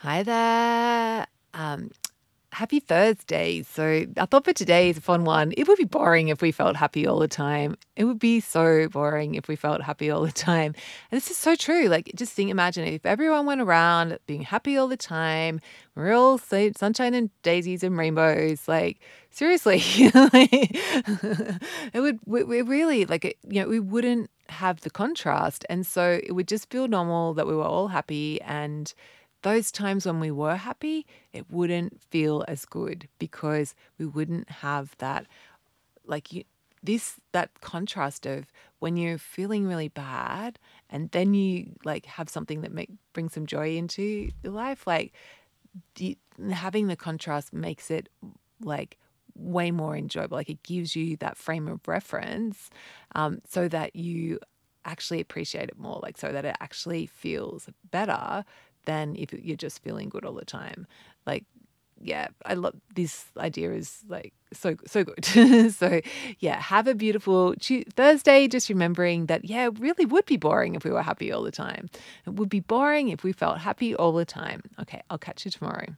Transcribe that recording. Hi there. Happy Thursday. So our thought for today is a fun one. It would be boring if we felt happy all the time. It would be so boring if we felt happy all the time. And this is so true. Like, just think, imagine if everyone went around being happy all the time. We're all sunshine and daisies and rainbows. Like, seriously, we wouldn't have the contrast. And so it would just feel normal that we were all happy, and those times when we were happy, it wouldn't feel as good because we wouldn't have that, that contrast of when you're feeling really bad and then you have something that brings some joy into your life. Having the contrast makes it way more enjoyable. It gives you that frame of reference, so that you actually appreciate it more. So that it actually feels better than if you're just feeling good all the time. I love this idea, is so good. So yeah, have a beautiful Thursday, just remembering that, yeah, it really would be boring if we were happy all the time. It would be boring if we felt happy all the time. Okay, I'll catch you tomorrow.